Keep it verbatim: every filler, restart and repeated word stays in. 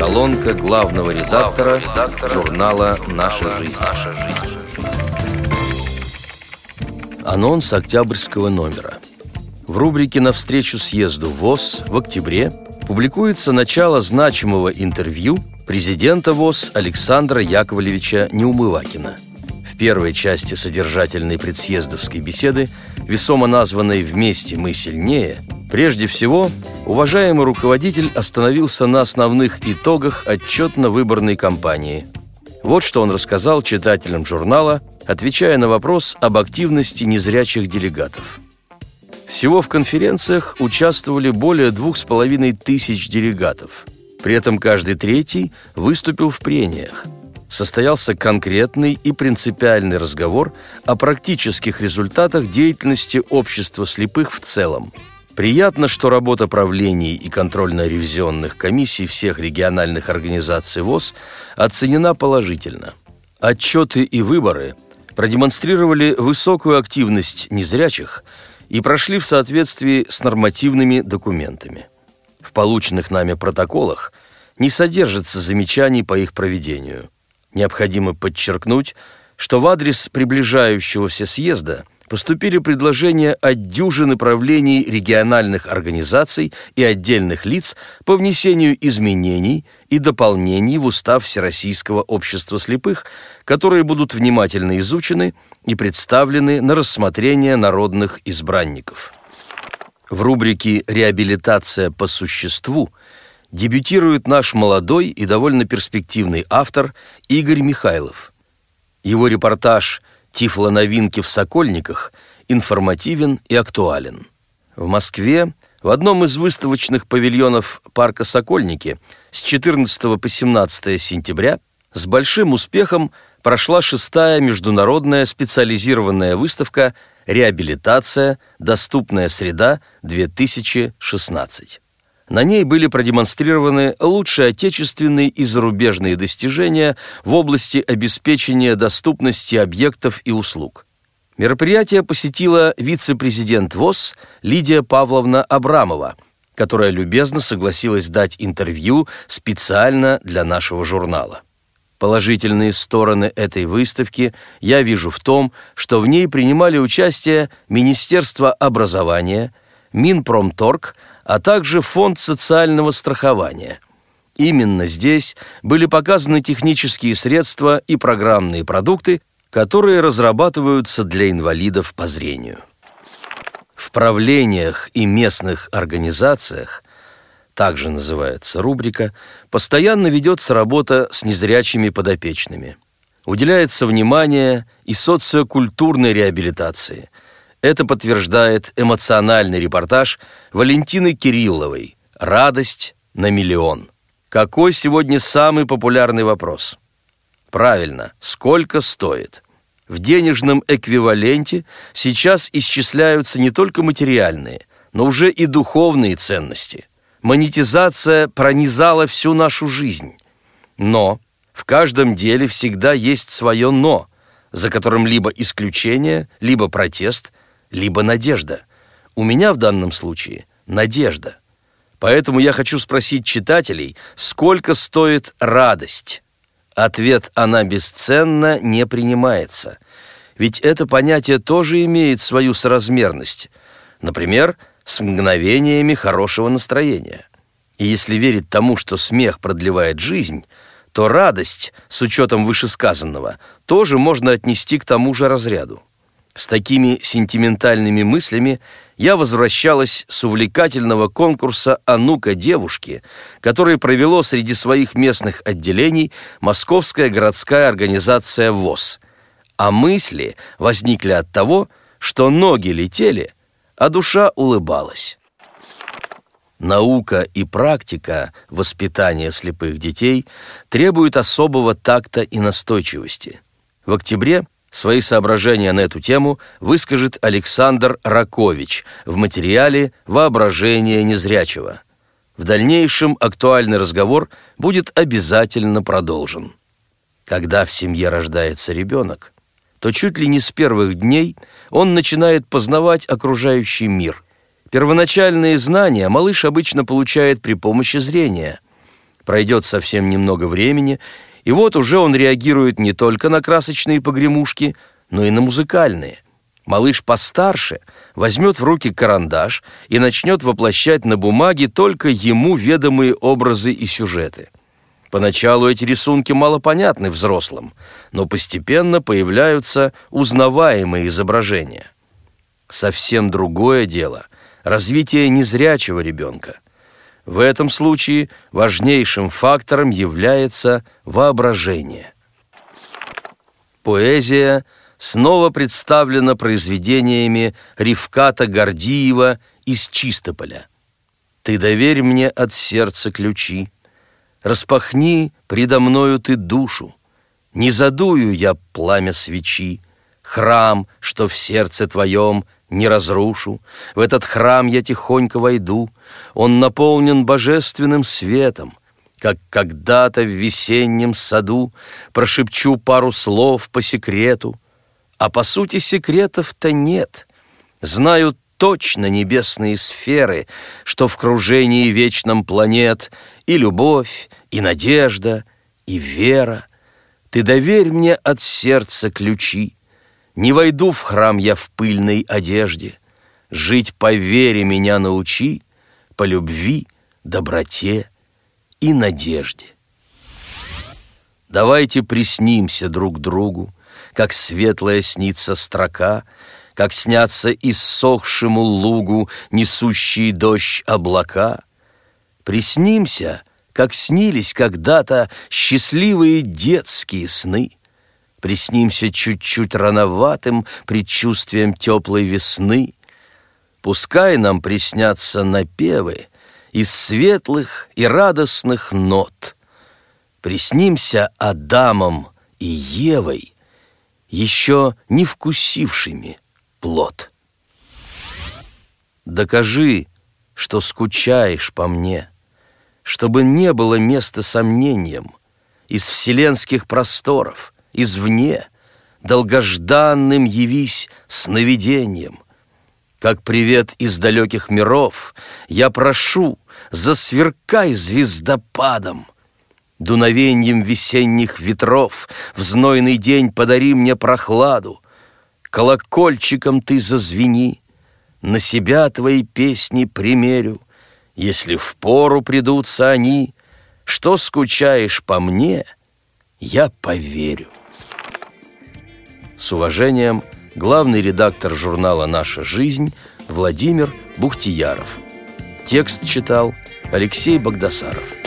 Колонка главного редактора, редактора журнала «Наша жизнь». «Наша жизнь». Анонс октябрьского номера. В рубрике «Навстречу съезду ВОС» в октябре публикуется начало значимого интервью президента ВОС Александра Яковлевича Неумывакина. В первой части содержательной предсъездовской беседы, весомо названной «Вместе мы сильнее», прежде всего, уважаемый руководитель остановился на основных итогах отчетно-выборной кампании. Вот что он рассказал читателям журнала, отвечая на вопрос об активности незрячих делегатов. Всего в конференциях участвовали более двух с половиной тысяч делегатов. При этом каждый третий выступил в прениях. Состоялся конкретный и принципиальный разговор о практических результатах деятельности общества слепых в целом. Приятно, что работа правлений и контрольно-ревизионных комиссий всех региональных организаций ВОС оценена положительно. Отчеты и выборы продемонстрировали высокую активность незрячих и прошли в соответствии с нормативными документами. В полученных нами протоколах не содержится замечаний по их проведению. Необходимо подчеркнуть, что в адрес приближающегося съезда поступили предложения от дюжины правлений региональных организаций и отдельных лиц по внесению изменений и дополнений в устав Всероссийского общества слепых, которые будут внимательно изучены и представлены на рассмотрение народных избранников. В рубрике «Реабилитация по существу» дебютирует наш молодой и довольно перспективный автор Игорь Михайлов. Его репортаж «Тифлоновинки в Сокольниках» информативен и актуален. В Москве в одном из выставочных павильонов парка «Сокольники» с четырнадцатого по семнадцатое сентября с большим успехом прошла шестая международная специализированная выставка «Реабилитация. Доступная среда-две тысячи шестнадцать». На ней были продемонстрированы лучшие отечественные и зарубежные достижения в области обеспечения доступности объектов и услуг. Мероприятие посетила вице-президент ВОС Лидия Павловна Абрамова, которая любезно согласилась дать интервью специально для нашего журнала. Положительные стороны этой выставки я вижу в том, что в ней принимали участие Министерство образования, Минпромторг, а также Фонд социального страхования. Именно здесь были показаны технические средства и программные продукты, которые разрабатываются для инвалидов по зрению. В правлениях и местных организациях, также называется рубрика, постоянно ведется работа с незрячими подопечными. Уделяется внимание и социокультурной реабилитации. Это подтверждает эмоциональный репортаж Валентины Кирилловой «Радость на миллион». Какой сегодня самый популярный вопрос? Правильно, сколько стоит? В денежном эквиваленте сейчас исчисляются не только материальные, но уже и духовные ценности. Монетизация пронизала всю нашу жизнь. Но в каждом деле всегда есть свое «но», за которым либо исключение, либо протест, либо надежда. У меня в данном случае надежда. Поэтому я хочу спросить читателей, сколько стоит радость? Ответ «она бесценна» не принимается. Ведь это понятие тоже имеет свою соразмерность. Например, с мгновениями хорошего настроения. И если верить тому, что смех продлевает жизнь, то радость, с учетом вышесказанного, тоже можно отнести к тому же разряду. С такими сентиментальными мыслями я возвращалась с увлекательного конкурса «А ну-ка, девушки», который провело среди своих местных отделений Московская городская организация ВОС. А мысли возникли от того, что ноги летели, а душа улыбалась. Наука и практика воспитания слепых детей требуют особого такта и настойчивости. В октябре свои соображения на эту тему выскажет Александр Ракович в материале «Воображение незрячего». В дальнейшем актуальный разговор будет обязательно продолжен. Когда в семье рождается ребенок, то чуть ли не с первых дней он начинает познавать окружающий мир. Первоначальные знания малыш обычно получает при помощи зрения. Пройдет совсем немного времени, и вот уже он реагирует не только на красочные погремушки, но и на музыкальные. Малыш постарше возьмет в руки карандаш и начнет воплощать на бумаге только ему ведомые образы и сюжеты. Поначалу эти рисунки малопонятны взрослым, но постепенно появляются узнаваемые изображения. Совсем другое дело – развитие незрячего ребенка. В этом случае важнейшим фактором является воображение. Поэзия снова представлена произведениями Рифката Гардиева из Чистополя. «Ты доверь мне от сердца ключи, распахни предо мною ты душу, не задую я пламя свечи, храм, что в сердце твоем не разрушу, в этот храм я тихонько войду, он наполнен божественным светом, как когда-то в весеннем саду прошепчу пару слов по секрету, а по сути секретов-то нет, знают точно небесные сферы, что в кружении вечном планет и любовь, и надежда, и вера. Ты доверь мне от сердца ключи. Не войду в храм я в пыльной одежде. Жить по вере меня научи, по любви, доброте и надежде. Давайте приснимся друг другу, как светлая снится строка, как снятся иссохшему лугу несущие дождь облака. Приснимся, как снились когда-то счастливые детские сны. Приснимся чуть-чуть рановатым предчувствием теплой весны. Пускай нам приснятся напевы из светлых и радостных нот. Приснимся Адамом и Евой, еще не вкусившими плод. Докажи, что скучаешь по мне, чтобы не было места сомнениям. Из вселенских просторов, извне, долгожданным явись сновидением. Как привет из далеких миров, я прошу, засверкай звездопадом. Дуновеньем весенних ветров в знойный день подари мне прохладу. Колокольчиком ты зазвени, на себя твои песни примерю. Если впору придутся они, что скучаешь по мне, я поверю. С уважением, главный редактор журнала «Наша жизнь» Владимир Бухтияров. Текст читал Алексей Богдасаров.